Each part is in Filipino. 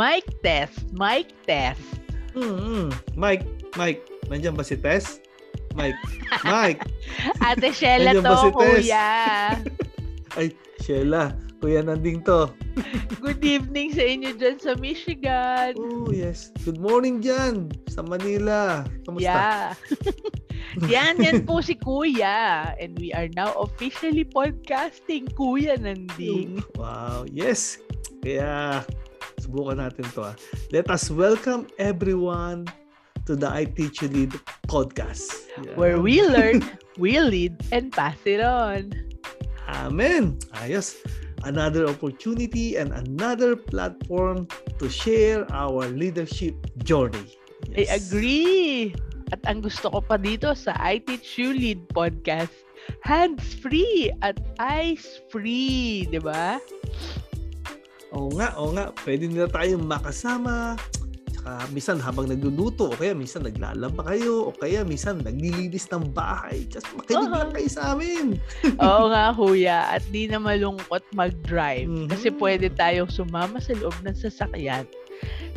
Mic test. Mike, nandiyan ba si Tess? Mike. Ate Sheila to, si kuya. Ay, Sheila, kuya nanding to. Good evening sa inyo dyan sa Michigan. Oh, yes. Good morning dyan sa Manila. Kamusta? Yeah. Yan po si Kuya. And we are now officially podcasting Kuya Nanding. Wow, yes. Kaya, subukan natin to. Let us welcome everyone to the I Teach U Lead Podcast. Yeah. Where we learn, we lead, and pass it on. Amen. Ayos. Another opportunity and another platform to share our leadership journey. Yes. I agree. At ang gusto ko pa dito sa I Teach U Lead Podcast, hands-free at eyes-free. Diba? Oo nga. Pwede nila tayong makasama. Minsan habang nagluluto, o kaya minsan naglalaba kayo, o kaya minsan naglilinis ng bahay. Just makinig lang kayo sa amin. Oo nga, kuya. At di na malungkot mag-drive. Kasi pwede tayong sumama sa loob ng sasakyan.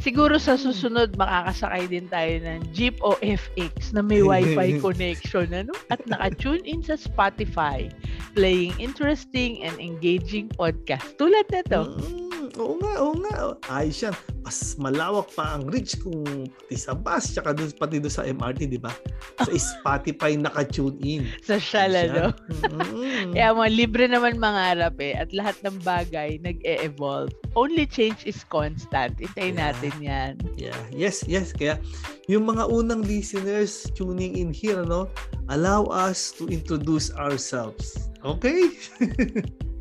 Siguro sa susunod, makakasakay din tayo ng Jeep o FX na may Wi-Fi connection. Ano? At naka-tune in sa Spotify, playing interesting and engaging podcast. Tulad na to. Oo nga. Ayos yan. Mas malawak pa ang reach kung pati sa bus, tsaka pati doon sa MRT, di ba? Sa Spotify naka-tune in. Sa Shalado. Kaya mo, libre naman mangarap eh. At lahat ng bagay nag-e-evolve. Only change is constant. Itay natin yan. Yeah. Yes. Kaya yung mga unang listeners tuning in here, ano, allow us to introduce ourselves. Okay?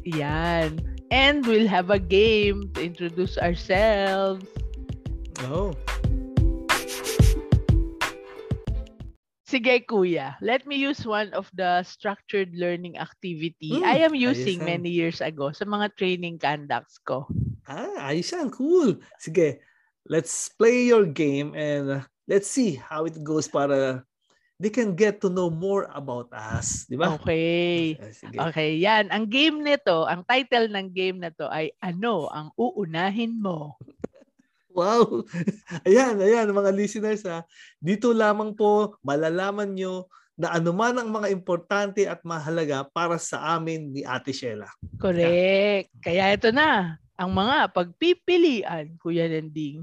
Yan. And we'll have a game to introduce ourselves. Oh. Sige, kuya. Let me use one of the structured learning activity I am using many years ago sa mga training conducts ko. Ayusan. Cool. Sige. Let's play your game and let's see how it goes para they can get to know more about us. Diba? Okay. Sige. Okay, yan. Ang game nito, ang title ng game na to ay Ano ang Uunahin Mo? Wow. Ayan, mga listeners. Ha? Dito lamang po malalaman nyo na anuman ang mga importante at mahalaga para sa amin ni Ate Sheila. Correct. Kaya ito na, ang mga pagpipilian, Kuya Nanding.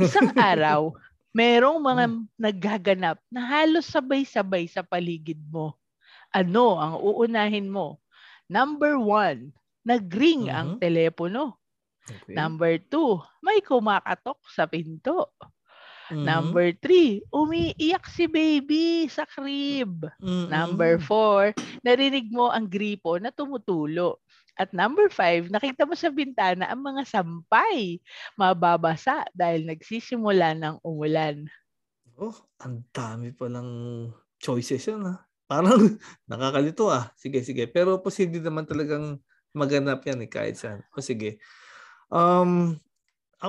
Isang araw, merong mga naggaganap na halos sabay-sabay sa paligid mo. Ano ang uunahin mo? Number 1, nagring ang telepono. Okay. Number 2, may kumakatok sa pinto. Number 3, umiiyak si baby sa crib. Number 4, narinig mo ang gripo na tumutulo. At number 5, nakita mo sa bintana ang mga sampay. Mababasa dahil nagsisimula ng umulan. Oh, ang dami palang choices yun ha. Parang nakakalito ah. Sige. Pero posible naman talagang maganap yan eh kahit saan. O sige. Ang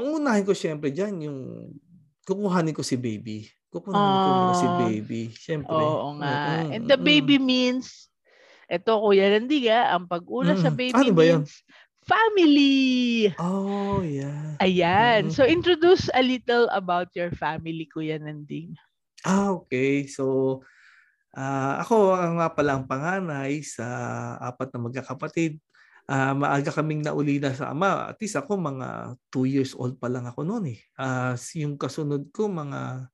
unahin ko syempre dyan yung kukuhanin ko si baby. Syempre. Oo nga. And the baby means... Ito, Kuya Nanding, ang pag-una sa baby means family. Oh, yeah. Ayan. So, introduce a little about your family, Kuya Nanding. Okay. So, ako nga pala ang panganay sa 4 na magkakapatid. Maaga kaming naulila sa ama. At least ako, mga 2 years old pa lang ako noon eh. Yung kasunod ko, mga...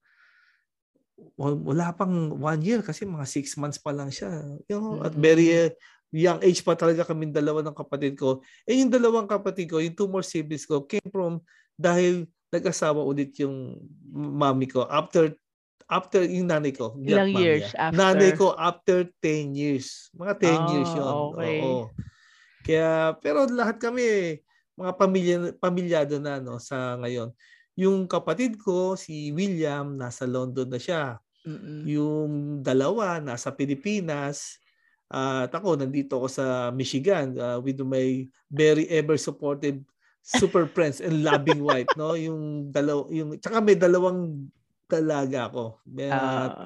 wala pang 1 year kasi mga 6 months pa lang siya. You know, at very young age pa talaga kami dalawa ng kapatid ko. Eh yung dalawang kapatid ko, yung 2 more siblings ko came from dahil nag-asawa ulit yung mami ko after yung nanay ko. Ilang years after? Nanay ko after 10 years. Mga 10 years yun. Okay. Oo. Kaya pero lahat kami mga pamilyado na no sa ngayon. Yung kapatid ko, si William, nasa London na siya. Yung dalawa, nasa Pilipinas. At ako, nandito ako sa Michigan with my very ever-supportive super friends and loving wife. No? Tsaka may dalawang dalaga ako.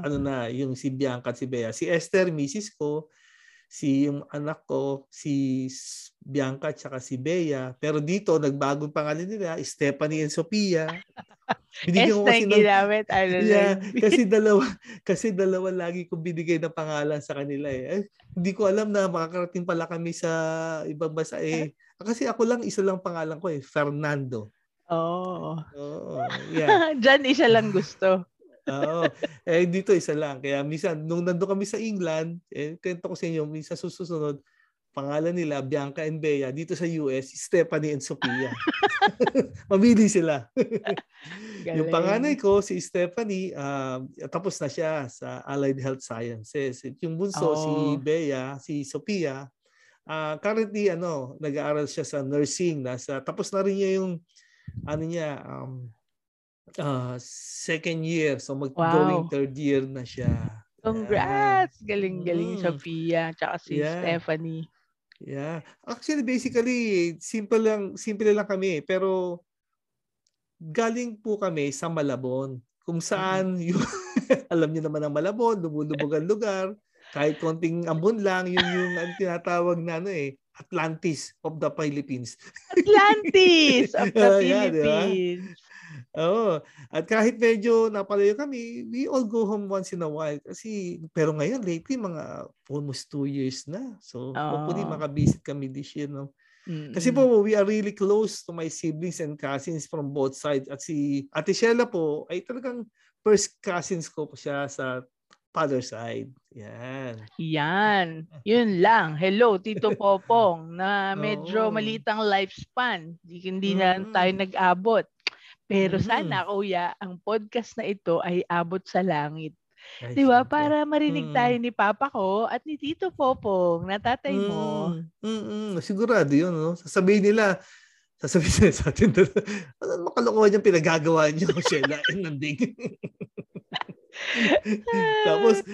Ano na, yung si Bianca at si Bea. Si Esther, misis ko. si yung anak ko, si Bianca at saka si Bea. Pero dito, nagbagong pangalan nila, Stephanie and Sophia. Binigyan ko kasi ginamit. Yeah, kasi dalawa lagi kong binigay na pangalan sa kanila eh. Hindi ko alam na makakarating pala kami sa ibang bansa eh. Kasi ako lang, isa lang pangalan ko eh, Fernando. Oh. Oo. Yeah. Diyan isa lang gusto. Oo. Eh dito isa lang. Kaya minsan nung nandoon kami sa England, eh kwento ko sa inyo, minsan susunod pangalan nila Bianca and Bea, dito sa US, Stephanie and Sophia. Mabili sila. Yung panganay ko, si Stephanie, tapos na siya sa Allied Health Sciences. Yung bunso, si Bea, si Sophia, currently nag-aaral siya sa nursing. Tapos na rin niya yung second year. So going third year na siya. Congrats! Yeah. Galing-galing Sophia tsaka si Stephanie. Yeah. Actually, basically, simple lang kami. Pero, galing po kami sa Malabon. Kung saan, alam niyo naman ang Malabon, lumulubog ang lugar. Kahit konting ambon lang, yung tinatawag na Atlantis of the Philippines. Atlantis of the Philippines. Diba? Oh, at kahit medyo napalayo kami, we all go home once in a while kasi pero ngayon lately mga almost 2 years na. So, hopefully makabisit kami this year, no. Mm-hmm. Kasi po we are really close to my siblings and cousins from both sides. At si Ate Sheila po ay talagang first cousins ko po siya sa father side. Yan. Yun lang. Hello, Tito Popong na medyo malitang lifespan. Hindi na tayo nag-abot. Pero sana, Kuya, ang podcast na ito ay abot sa langit. Ay, diba? Para marinig tayo ni Papa ko at ni Tito Popong na tatay mo. Sigurado yun, no? Sasabihin nila sa atin, ano makalokohan yung pinagagawa niyo, Sheila, and Nanding.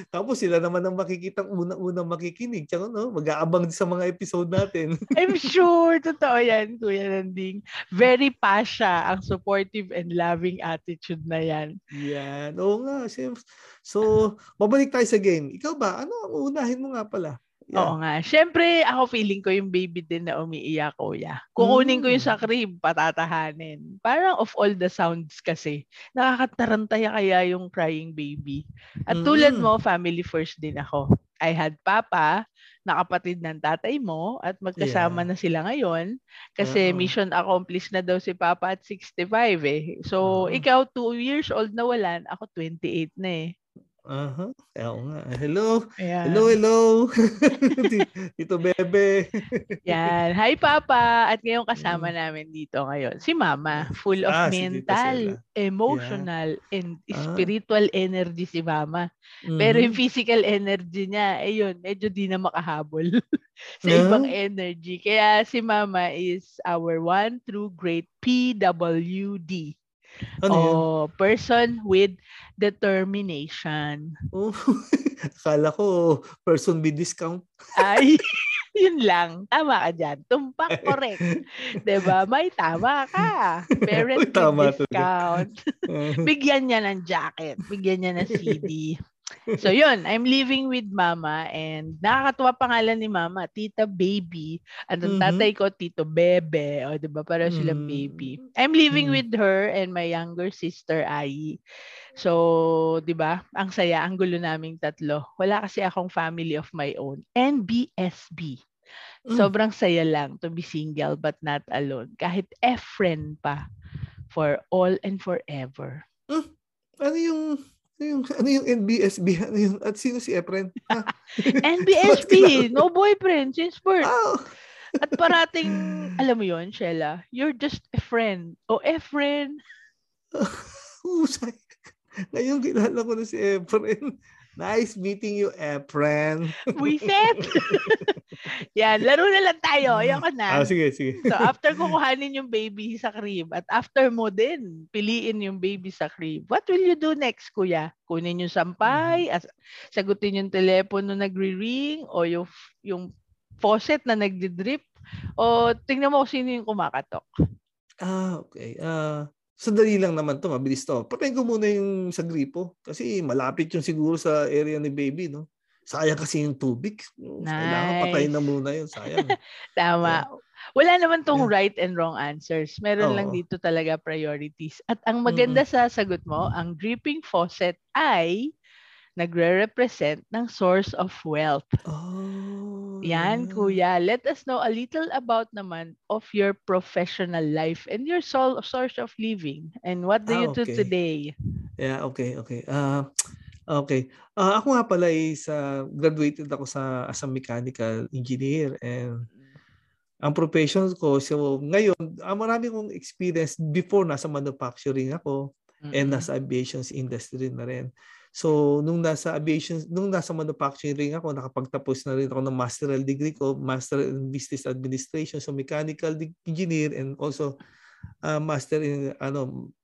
Tapos sila naman ang makikitang unang-unang makikinig. Tsaka mag-aabang din sa mga episode natin. I'm sure totoo yan, Kuya Nanding. Very pasya ang supportive and loving attitude na yan. Yan. Oo nga. So, babalik tayo sa game. Ikaw ba? Ano ang uunahin mo nga pala? Yeah. Oo nga. Siyempre, ako feeling ko yung baby din na umiiyak, Kuya. Kukunin ko yung sa crib, patatahanin. Parang of all the sounds kasi, nakakatarantaya kaya yung crying baby. At tulad mo, family first din ako. I had Papa, nakapatid ng tatay mo, at magkasama na sila ngayon. Kasi mission accomplished na daw si Papa at 65 eh. So, ikaw 2 years old na walan, ako 28 na eh. Uh-huh. Hello. Ayan. Hello. Tito Bebe. Yan. Hi, Papa. At ngayong kasama namin dito ngayon, si Mama. Full of mental, emotional, and spiritual energy si Mama. Pero yung physical energy niya, ayun, medyo di na makahabol sa ibang energy. Kaya si Mama is our one true great PWD. Person with determination. Oh, akala ko person with discount. Ay, yun lang. Tama ka dyan. Tumpak, correct. Diba? May tama ka. Parent with discount. Bigyan niya ng jacket. Bigyan niya ng CD. So yun, I'm living with Mama and nakakatuwa pangalan ni Mama, Tita Baby. At ang tatay ko, Tito Bebe. O diba, parang sila baby. I'm living with her and my younger sister, Ai. So, diba, ang saya, ang gulo naming tatlo. Wala kasi akong family of my own. And BSB. Sobrang saya lang to be single but not alone. Kahit friend pa. For all and forever. Ano yung NBSB? At sino si Efren? NBSB, no boyfriend since birth. Oh. At parating, alam mo yon, Sheila, you're just a friend. O Efren. Ngayon kilala ko na si Efren. Nice meeting you, Efren. We said. Yan, laro na lang tayo. Ayoko na. Sige. So, after kukuhanin yung baby sa crib at after mo din, piliin yung baby sa crib. What will you do next, Kuya? Kunin yung sampay, sagutin yung telepono na nagre-ring o yung faucet na nagdi-drip o tingnan mo sino yung kumakatok. Okay. Sandali lang naman to, mabilis to. Patayin ko muna yung sa gripo kasi malapit yung siguro sa area ni baby, no? Sayang kasi yung tubig. Nice. Kailangan patayin na muna yun. Sayang. Tama. So, wala naman tong right and wrong answers. Meron lang dito talaga priorities. At ang maganda sa sagot mo, ang dripping faucet ay nagre-represent ng source of wealth. Oh. Yan, Kuya. Let us know a little about naman of your professional life and your source of living. And what do you do today? Yeah, okay. Okay. Ako nga pala is graduated ako as a mechanical engineer, and ang profession ko, so ngayon, marami kong experience before nasa manufacturing ako and nasa aviation industry na rin. So nung nasa manufacturing ako, nakapagtapos na rin ako ng master's degree ko, Master in Business Administration, so mechanical engineer, and also Master in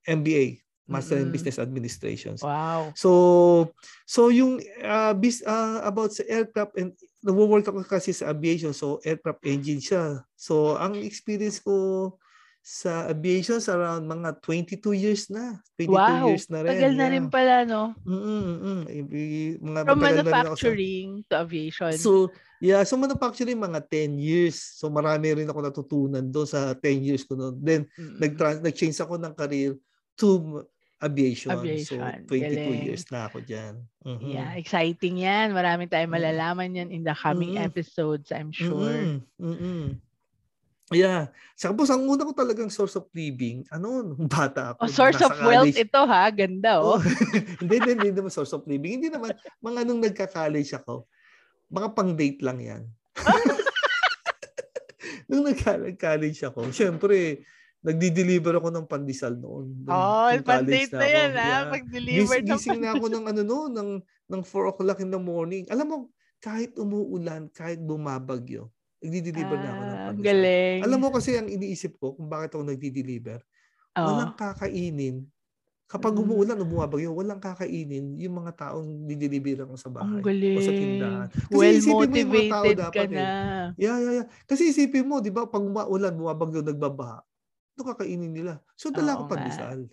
MBA. Master in Business Administration. Wow. So yung about sa aircraft, and nagwo-work ako kasi sa aviation, so aircraft engine siya. So ang experience ko sa aviation around mga 22 years na. 22 years na rin. Tagal na rin pala, no? From manufacturing to aviation. So manufacturing mga 10 years. So marami rin ako natutunan doon sa 10 years ko noon. Then nag-change ako ng career to aviation. So 22 years na ako dyan. Yeah, exciting yan. Marami tayong malalaman yan in the coming episodes, I'm sure. Yeah. Saka po, ang una ko talagang source of living, bata ako. Source of wealth ito, ha? Ganda, Hindi naman source of living. Hindi naman, mga nung nagka-college ako, mga pang-date lang yan. Nung nagka-college ako, syempre, nagdi-deliver ako ng pandesal noon. Pandate na yan, pag-deliver ng pandesal. Gising na ako ng 4 o'clock in the morning. Alam mo, kahit umuulan, kahit bumabagyo, nagdi-deliver na ako ng pandesal. Galing. Alam mo kasi ang iniisip ko kung bakit ako nagdi-deliver. Walang kakainin. Kapag umuulan o bumabagyo, walang kakainin yung mga taong dideliver ako sa bahay o sa tindahan. Kasi isipin mo yung mga tao dapat na. Yeah. Kasi isipin mo, di ba, pag umuulan, bumabagyo, nagbabaha, ito kakainin nila. So, dala ko pandesal.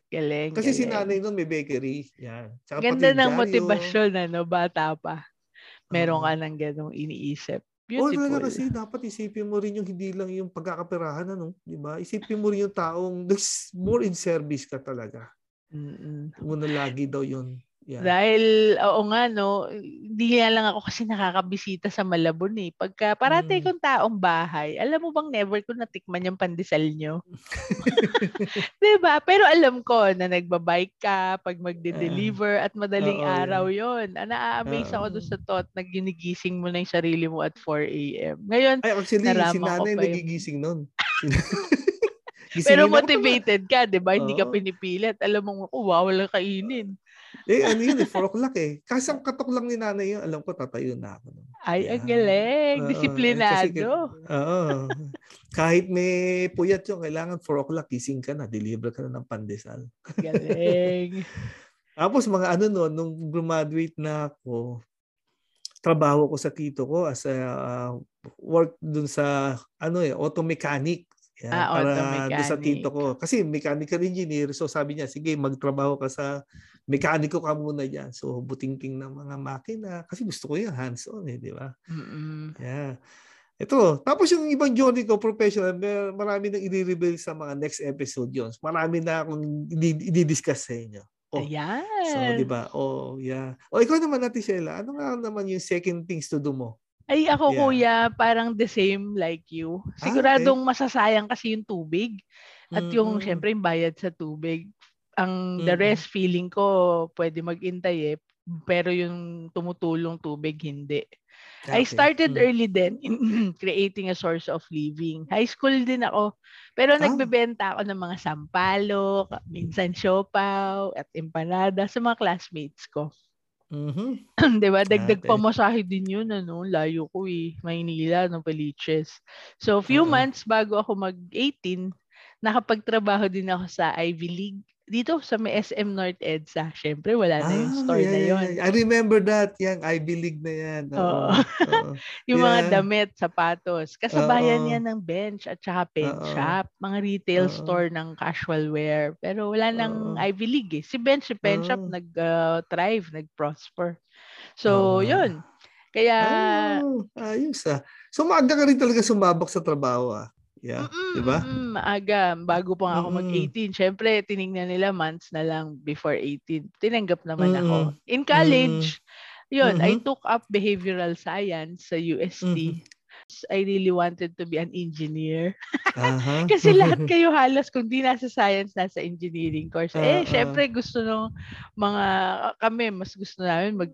Kasi si nanay nun may bakery. Yan. Tsaka ganda ng motivasyon, bata pa. Meron ka ng ganong iniisip. Beautiful. Kasi dapat isipin mo rin yung hindi lang yung pagkakaperahan, diba? Isipin mo rin yung taong more in service ka talaga. Muna lagi daw yun. Yeah. Dahil, hindi lang ako kasi nakakabisita sa Malabon Pagka parati kong taong bahay, alam mo bang never ko natikman yung pandesal nyo? Diba? Pero alam ko na nagbabike ka pag magde-deliver at madaling araw yun. Na-amaze ako doon sa thought na ginigising mo na yung sarili mo at 4 a.m. Ngayon, actually, si nanay nagigising nun. Pero motivated ka, diba? Hindi ka pinipilit. Alam mo, walang kainin. 4 o'clock Kasi ang katok lang ni nanay yun, alam ko tatayo na ako. Ang galing. Disiplinado. Kahit may puyat yun, kailangan 4 o'clock, gising ka na, deliver ka na ng pandesal. Galing. Tapos mga nung graduate na ako, trabaho ko sa tito ko as a work dun sa auto mechanic. Para sa tito ko. Kasi mechanical engineer, so sabi niya, sige, magtrabaho ka sa mekaniko ka muna dyan. So, butingting ng mga makina. Kasi gusto ko yung hands-on, di ba? Yeah. Ito. Tapos yung ibang journey ko, professional, marami nang i-reveal sa mga next episode yun. Marami na akong i-discuss sa inyo. Ayan. So, di ba? Yeah. Ikaw naman natin, Sheila. Ano nga naman yung second things to do mo? Ay, ako Kuya, parang the same like you. Siguradong masasayang kasi yung tubig. At yung, syempre, yung bayad sa tubig. The rest, feeling ko, pwede mag-intay Pero yung tumutulong tubig, hindi. Okay. I started early then in creating a source of living. High school din ako. Pero nagbebenta ako ng mga sampalok, minsan siopaw, at empanada sa mga classmates ko. Diba? Dagdag pamasahe din yun, layo ko Maynila, Paliches. So, few months bago ako mag-18, nakapagtrabaho din ako sa Ivy League. Dito sa may SM North Edsa. Siyempre, wala na yung store na yun. I remember that. Yung Ivy League na yan. Yung mga damit, sapatos. Kasabayan yan ng Bench at saka Penshoppe. Mga retail store ng casual wear. Pero wala nang Ivy League . Si Bench, si Penshoppe nag-thrive, nag-prosper. So, yun. Kaya... Oh, ayos ah. So maaga ka rin talaga sumabak sa trabaho ah. Yeah, di ba? Maaga, bago pa nga ako mag-18. Siyempre, tinignan nila months na lang before 18. Tinanggap naman ako. In college, yun, I took up behavioral science sa USD. I really wanted to be an engineer. Kasi lahat kayo halos, kung di nasa science, nasa engineering course. Siyempre, gusto nung mga kami, mas gusto namin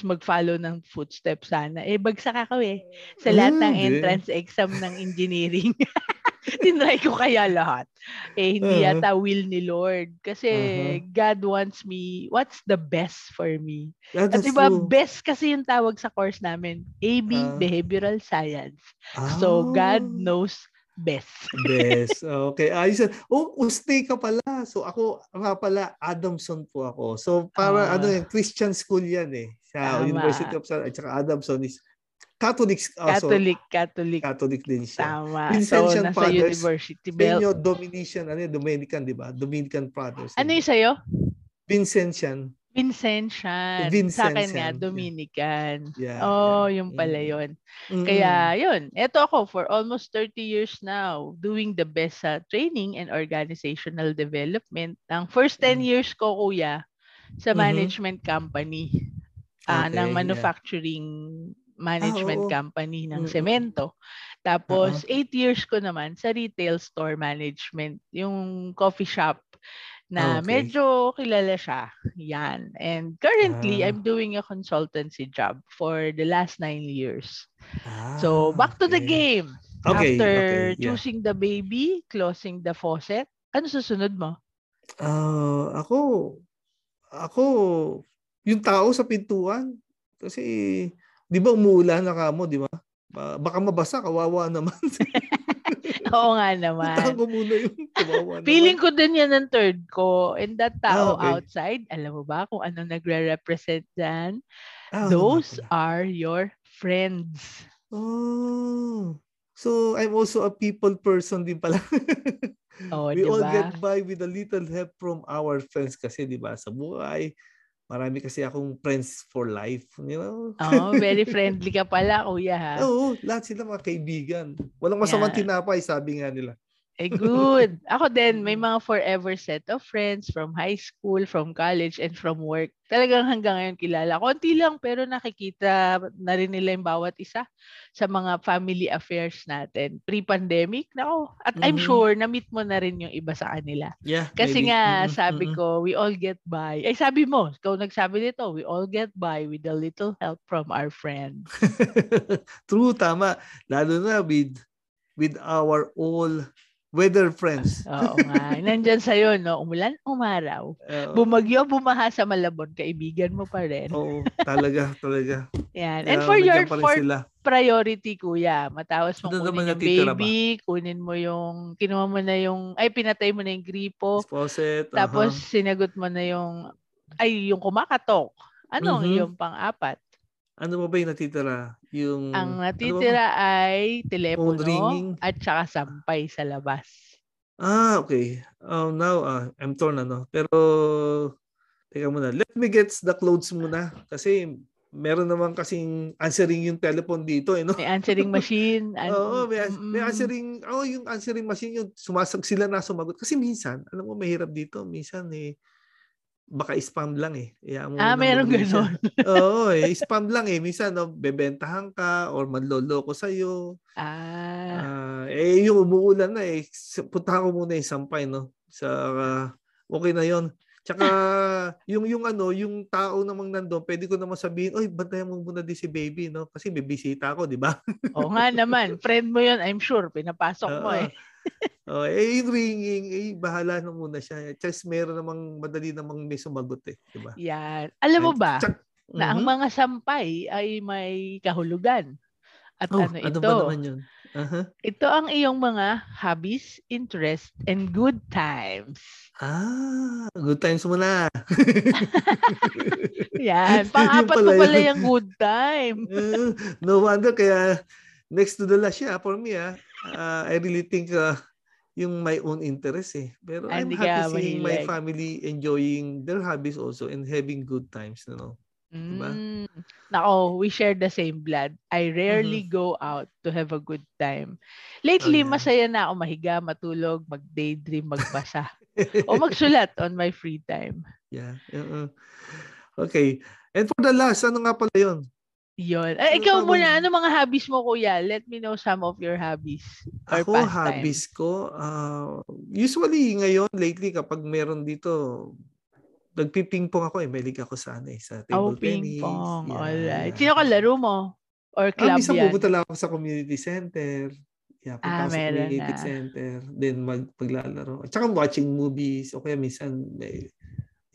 mag-follow ng footsteps sana. Eh, bagsak ako eh. Sa lahat ng entrance exam ng engineering. Tinry ko kaya lahat. Eh, hindi yata will ni Lord. Kasi God wants me, what's the best for me? At diba, best kasi yung tawag sa course namin. AB, Behavioral Science. So, God knows best. Best. Okay. Ayos. Oh, Uste ka pala. So, ako nga pala, Adamson po ako. So, para ano yan, Christian school yan eh. Sa University of San Adamson. Adamson is Catholic. Catholic din siya. Tama. Vincentian so, Fathers. Benyo, Dominician. Ano yan? Dominican, di ba? Dominican Fathers. Ano yung sa'yo? Vincentian. Sa akin nga, Dominican. Yeah. Yung pala yun. Kaya yun, eto ako for almost 30 years now doing the best sa training and organizational development. Ang first 10 years ko, kuya, sa management company ng manufacturing management company ng semento. Tapos 8 years ko naman sa retail store management, yung coffee shop na medyo kilala siya. Yan. And currently, I'm doing a consultancy job for the last 9 years. So, back to the game. After choosing the baby, closing the faucet, ano susunod mo? Ako, yung tao sa pintuan. Kasi, di ba umuulan na ka mo, di ba? Baka mabasa, kawawa naman. Oo nga naman. Tama muna yung kawawa naman. Feeling ko din yan ang third ko. And that tao outside, alam mo ba kung anong nagre-represent dyan? Those are your friends. Oh. So, I'm also a people person din pala. We diba? All get by with a little help from our friends kasi, di ba, sa buhay. Marami kasi akong friends for life, you know? Very friendly ka pala, kuya, ha? Oo, lahat sila mga kaibigan. Walang masamang tinapay, sabi nga nila. Eh, good. Ako din, may mga forever set of friends from high school, from college, and from work. Talagang hanggang ngayon kilala. Konti lang, pero nakikita na rin nila yung bawat isa sa mga family affairs natin. Pre-pandemic, nako. At I'm sure, na-meet mo na rin yung iba sa kanila. Yeah, kasi maybe. Nga, sabi ko, we all get by. Ay, sabi mo, ikaw nagsabi nito, we all get by with a little help from our friends. True, tama. Lalo na with our all weather friends. Oo nga. Nandyan sa'yo, no? Umulan, umaraw. Bumagyo, bumaha sa Malabon. Kaibigan mo pa rin. Oo, talaga. Yan. And for your fourth priority, kuya, matapos mong kunin yung baby, kunin mo yung, kinuha mo na yung, ay, pinatay mo na yung gripo. Disposit. Tapos, sinagot mo na yung, ay, yung kumakatok. Ano yung pang-apat? Ano ba yung natitira? Ang natitira ay telepono at saka sampay sa labas. Okay. Now, I'm torn, ano? Pero, teka muna. Let me get the clothes muna. Kasi, meron naman kasing answering yung telephone dito, eh, no? May answering machine. May answering. Yung answering machine, yung sila na sumagot. Kasi minsan, alam mo, mahirap dito. Minsan, baka spam lang eh. Meron gano'n. Spam lang eh. Minsan, bebentahan ka or manloloko sa'yo. Yung umuulan na eh. Punta ko muna yung sampay, no? Sa, okay na yon. Tsaka, yung tao namang nandun, pwede ko naman sabihin, bantayan mo muna din si baby, no? Kasi bibisita ako, di ba? Oo nga naman. Friend mo yon, I'm sure. Pinapasok mo eh. Yung ringing, bahala na muna siya. Just meron namang, madali namang may sumagot eh. Diba? Yan. Alam mo ba, na ang mga sampay ay may kahulugan. At ito? Ano ba naman yun? Ito ang iyong mga hobbies, interests, and good times. Good times muna. Yan. Pang-apat pa pala yung good time. No wonder, kaya next to the last siya for me . I really think yung my own interest eh. Pero I'm happy seeing my family enjoying their hobbies also and having good times, you know. Diba? Nako, we share the same blood. I rarely go out to have a good time. Lately, masaya na ako mahiga, matulog, mag-daydream, magbasa. o magsulat on my free time. Yeah. Okay. And for the last, ano nga pala yun? Yun. Ay, ikaw muna, ano mga hobbies mo, kuya? Let me know some of your hobbies. Ako, hobbies ko? Usually, ngayon, lately, kapag meron dito... Nagpipingpong ako eh. May liga ako sana eh. Sa table tennis. Pingpong. Yeah. Alright. Sino ka laro mo? Or club yan? Minsan pupunta lang ako sa community center. Yeah, punta ako sa community center. Then magpaglalaro. At saka watching movies. O kaya minsan may...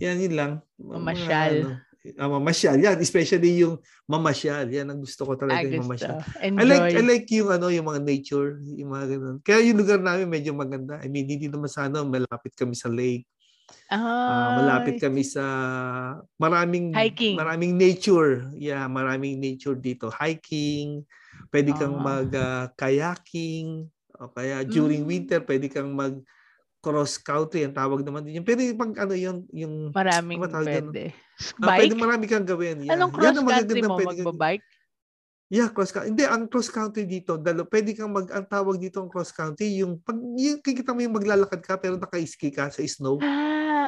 Yan, yun lang. Mamasyal. Mamasyal. Yan. Especially yung mamasyal. Yan ang gusto ko talaga yung mamasyal. I like yung mga nature. Yung mga ganun. Kaya yung lugar namin medyo maganda. I mean, hindi naman sana malapit kami sa lake. Malapit kami sa maraming nature. Yeah, maraming nature dito. Hiking, pwede kang mag-kayaking, o kaya during winter pwede kang mag cross country, ang tawag naman din. Pero pag yung maraming pwede. Pwede marami kang gawin. Yeah. Anong cross country mo, magba-bike? Yeah, cross country. Hindi, ang cross country dito, pwede kang ang tawag dito ang cross country, yung kikita mo yung maglalakad ka pero naka-ski ka sa snow.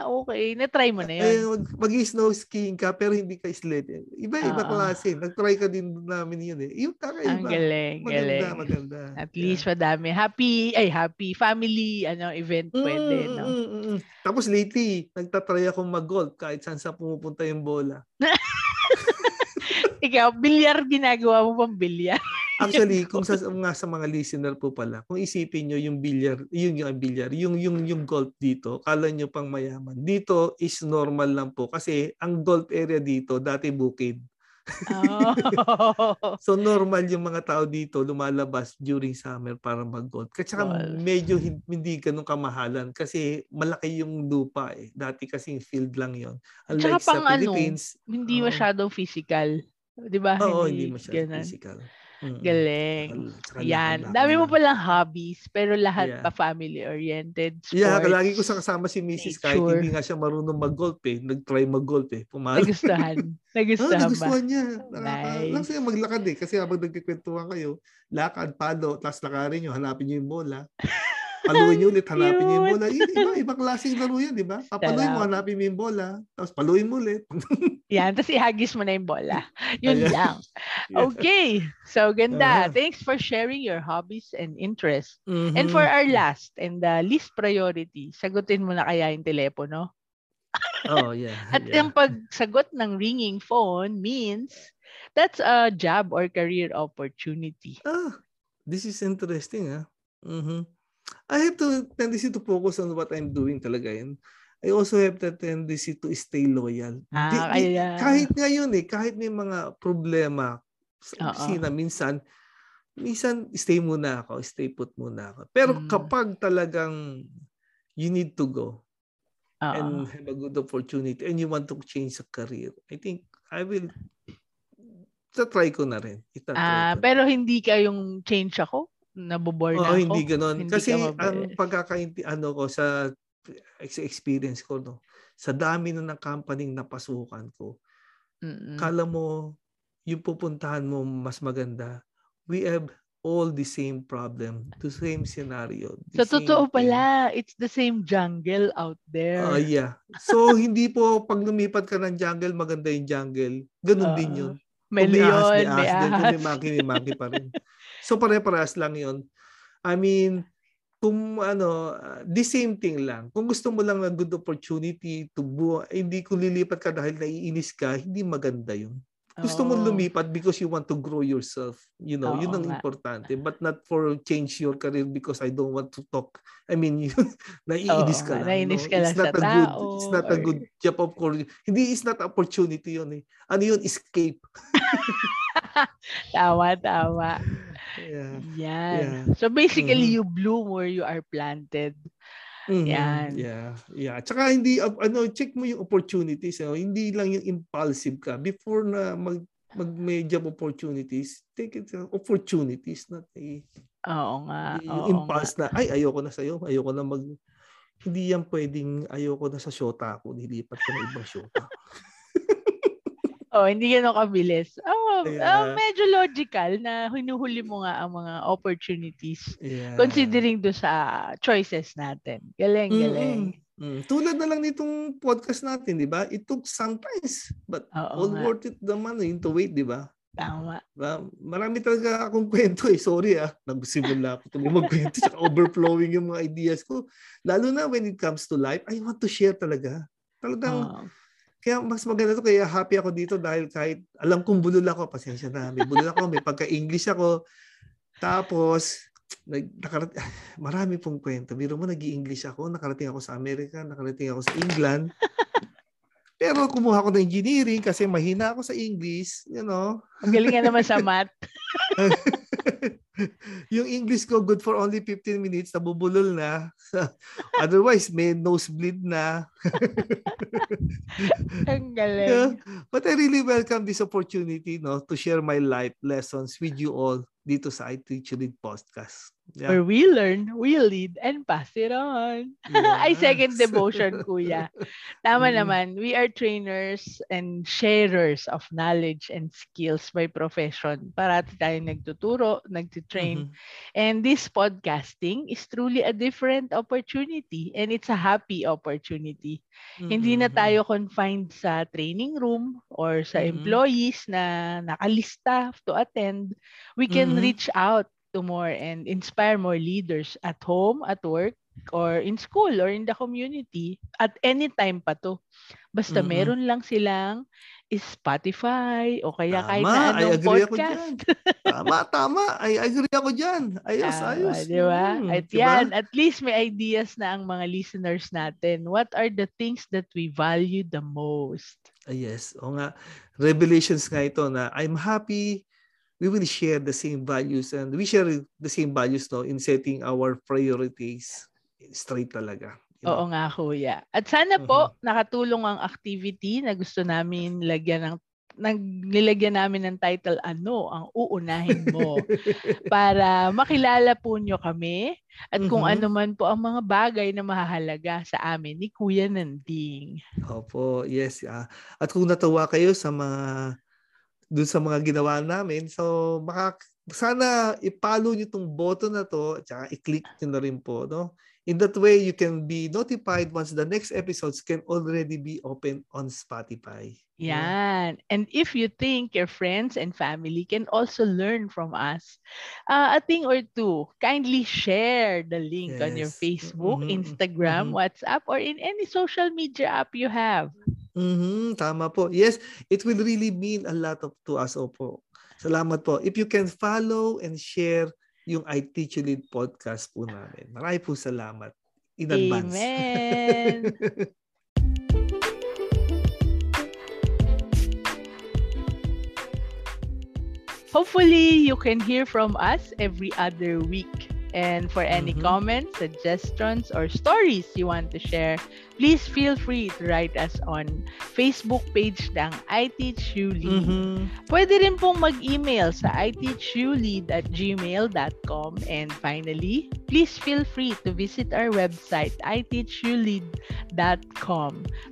Okay. Na-try mo na yun. Mag-snow skiing ka pero hindi ka sled. Iba-iba klase. Nag-try ka din namin yun eh. Yung kakaiba. Ang galing. Maganda. At least madami. Happy family event pwede. No? Tapos lately, nagtatry akong mag-golf kahit saan sa pumupunta yung bola. Ikaw, bilyar ginagawa mo pang bilyar. Actually, kung sa mga listener po pala, kung isipin nyo yung bilyar, yung golf dito, kala nyo pang mayaman. Dito is normal lang po kasi ang golf area dito dati bukid. So normal yung mga tao dito lumalabas during summer para mag-golf. Kasi medyo hindi ganun kamahalan kasi malaki yung lupa eh. Dati kasing field lang yon. Unlike sa Philippines, hindi masyadong physical. Diba? Oo, hindi masyadong physical. Galing. Yan. Dami mo palang hobbies, pero lahat pa family-oriented. Sports, yeah, lagi ko sa kasama si Mrs. Kahit hindi nga siya marunong mag-golf eh. Nag-try mag-golf eh. Nagustuhan niya. Nice. Lang siya maglakad eh. Kasi habang nagkikwentuhan kayo, lakad, palo, tapos lakarin nyo, hanapin nyo yung bola. Paluin nyo ulit, hanapin nyo yung bola. Iba klaseng laro yan, diba? Paluin mo, hanapin mo yung bola. Tapos paluin mo ulit. Yan, tapos ihagis mo na yung bola. Yun lang. Okay. So, ganda. Thanks for sharing your hobbies and interests. And for our last and the least priority, sagutin mo na kaya yung telepono. Oh, yeah. At yung pagsagot ng ringing phone means that's a job or career opportunity. Ah, this is interesting, ha? I have to tendency to focus on what I'm doing talaga yun. I also have the tendency to stay loyal. Kahit ngayon eh, kahit may mga problema sa opisina, minsan stay muna ako, stay put muna ako. Pero kapag talagang you need to go and have a good opportunity and you want to change a career, I think I will try ko na rin. Pero hindi ka yung change ako? Naboboard na ako. Hindi ganoon. Kasi ang pagkakaintindihan ko sa experience ko, no, sa dami na ng company na pasukan ko, kala mo yung pupuntahan mo mas maganda. We have all the same problem, the same scenario. So totoo pala, it's the same jungle out there. Yeah. So hindi po pag lumipat ka ng jungle, maganda yung jungle. Ganun din yun. May ahas. May maki pa rin. So pare-parehas lang yun. I mean, kung the same thing lang. Kung gusto mo lang ng good opportunity to buo, hindi kung lilipat ka dahil naiinis ka, hindi maganda yun. Gusto mo lumipat because you want to grow yourself. Yun ang importante. But not for change your career because I don't want to talk. I mean, naiinis ka lang. Naiinis ka lang sa tao. It's not a good job, of course. Hindi, it's not opportunity yun eh. Ano yun? Escape. Tawa. Yeah. So basically, you bloom where you are planted. Yeah. Tsaka hindi check mo yung opportunities, hindi lang yung impulsive ka. Before na may job opportunities, take it opportunities, not a impulse na ayoko na sa'yo, ayoko na hindi yan pwedeng ayoko na sa shota ako, nilipat ko na ibang shota. Oh, hindi ganun kabilis. Oh, yeah. Medyo logical na hinuhuli mo nga ang mga opportunities considering do sa choices natin. Galing, galing. Tulad na lang nitong podcast natin, di ba? It took some times, but worth it naman to wait, di ba? Tama. Marami talaga akong kwento eh. Sorry ah. Nagsimula ako magkwento. Tsaka overflowing yung mga ideas ko. Lalo na when it comes to life, I want to share talaga. Talagang, kaya mas maganda to. Kaya happy ako dito dahil kahit alam kong bulol ako, pasensya na. May bulol ako, may pagka-English ako. Tapos, marami pong kwento. Biro mo, nag-i-English ako. Nakarating ako sa Amerika. Nakarating ako sa England. Pero kumuha ko ng engineering kasi mahina ako sa English. You know? Ang galing nga naman sa math. Yung English ko, good for only 15 minutes. Nabubulol na. Otherwise, may nosebleed na. Ang galing. Yeah. But I really welcome this opportunity to share my life lessons with you all dito sa I Teach U Lead Podcast. Yeah. Where we learn, we lead, and pass it on. Yes. I second devotion, Kuya. Tama naman. We are trainers and sharers of knowledge and skills by profession. Parati tayong nagtuturo, nagtitrain. And this podcasting is truly a different opportunity and it's a happy opportunity. Hindi na tayo confined sa training room or sa employees na nakalista to attend. We can reach out to more and inspire more leaders at home, at work, or in school, or in the community. At any time pa to. Basta meron lang silang Spotify o kaya kahit na anong podcast. Tama. I agree ako dyan. Ayos. Diba? At yan, at least may ideas na ang mga listeners natin. What are the things that we value the most? Yes. O nga. Revelations nga ito na I'm happy we will share the same values and we share the same values in setting our priorities straight talaga. Oo nga, Kuya. At sana po nakatulong ang activity na gusto namin nilagyan namin ng title, ano ang uunahin mo? Para makilala po nyo kami at kung ano man po ang mga bagay na mahalaga sa amin ni Kuya Nanding. Opo, yes. At kung natawa kayo sa mga doon sa mga ginawa namin. So, sana i-follow nyo itong button na to at saka i-click nyo na rin po. No? In that way, you can be notified once the next episodes can already be open on Spotify. Yan. And if you think your friends and family can also learn from us, a thing or two, kindly share the link on your Facebook, Instagram, WhatsApp, or in any social media app you have. Tama po. Yes, it will really mean a lot to us. Opo. Salamat po. If you can follow and share yung I Teach U Lead podcast po namin. Maraming po salamat in advance. Amen. Hopefully, you can hear from us every other week. And for any comments, suggestions, or stories you want to share, please feel free to write us on Facebook page ng I Teach U Lead. Pwede rin pong mag-email sa iteachulead@gmail.com. And finally, please feel free to visit our website, iteachulead.com,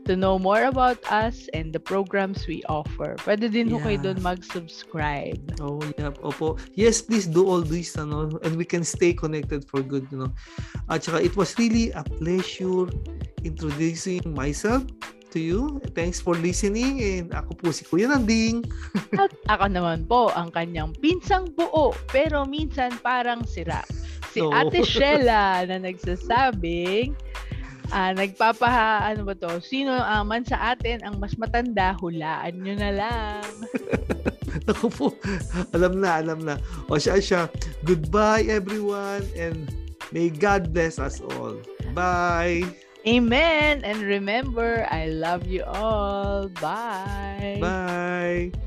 to know more about us and the programs we offer. Pwede din po kayo doon mag-subscribe. Oh, yeah. Opo. Yes, please do all this, and we can stay connected for good. At saka, it was really a pleasure introducing myself to you. Thanks for listening, and ako po si Kuya Nanding. At ako naman po ang kanyang pinsang buo pero minsan parang sira. Si Ate Sheila na nagsasabing sino man sa atin ang mas matanda, hulaan nyo na lang. Ako po, alam na. O siya, goodbye everyone and may God bless us all. Bye! Amen. And remember, I love you all. Bye. Bye.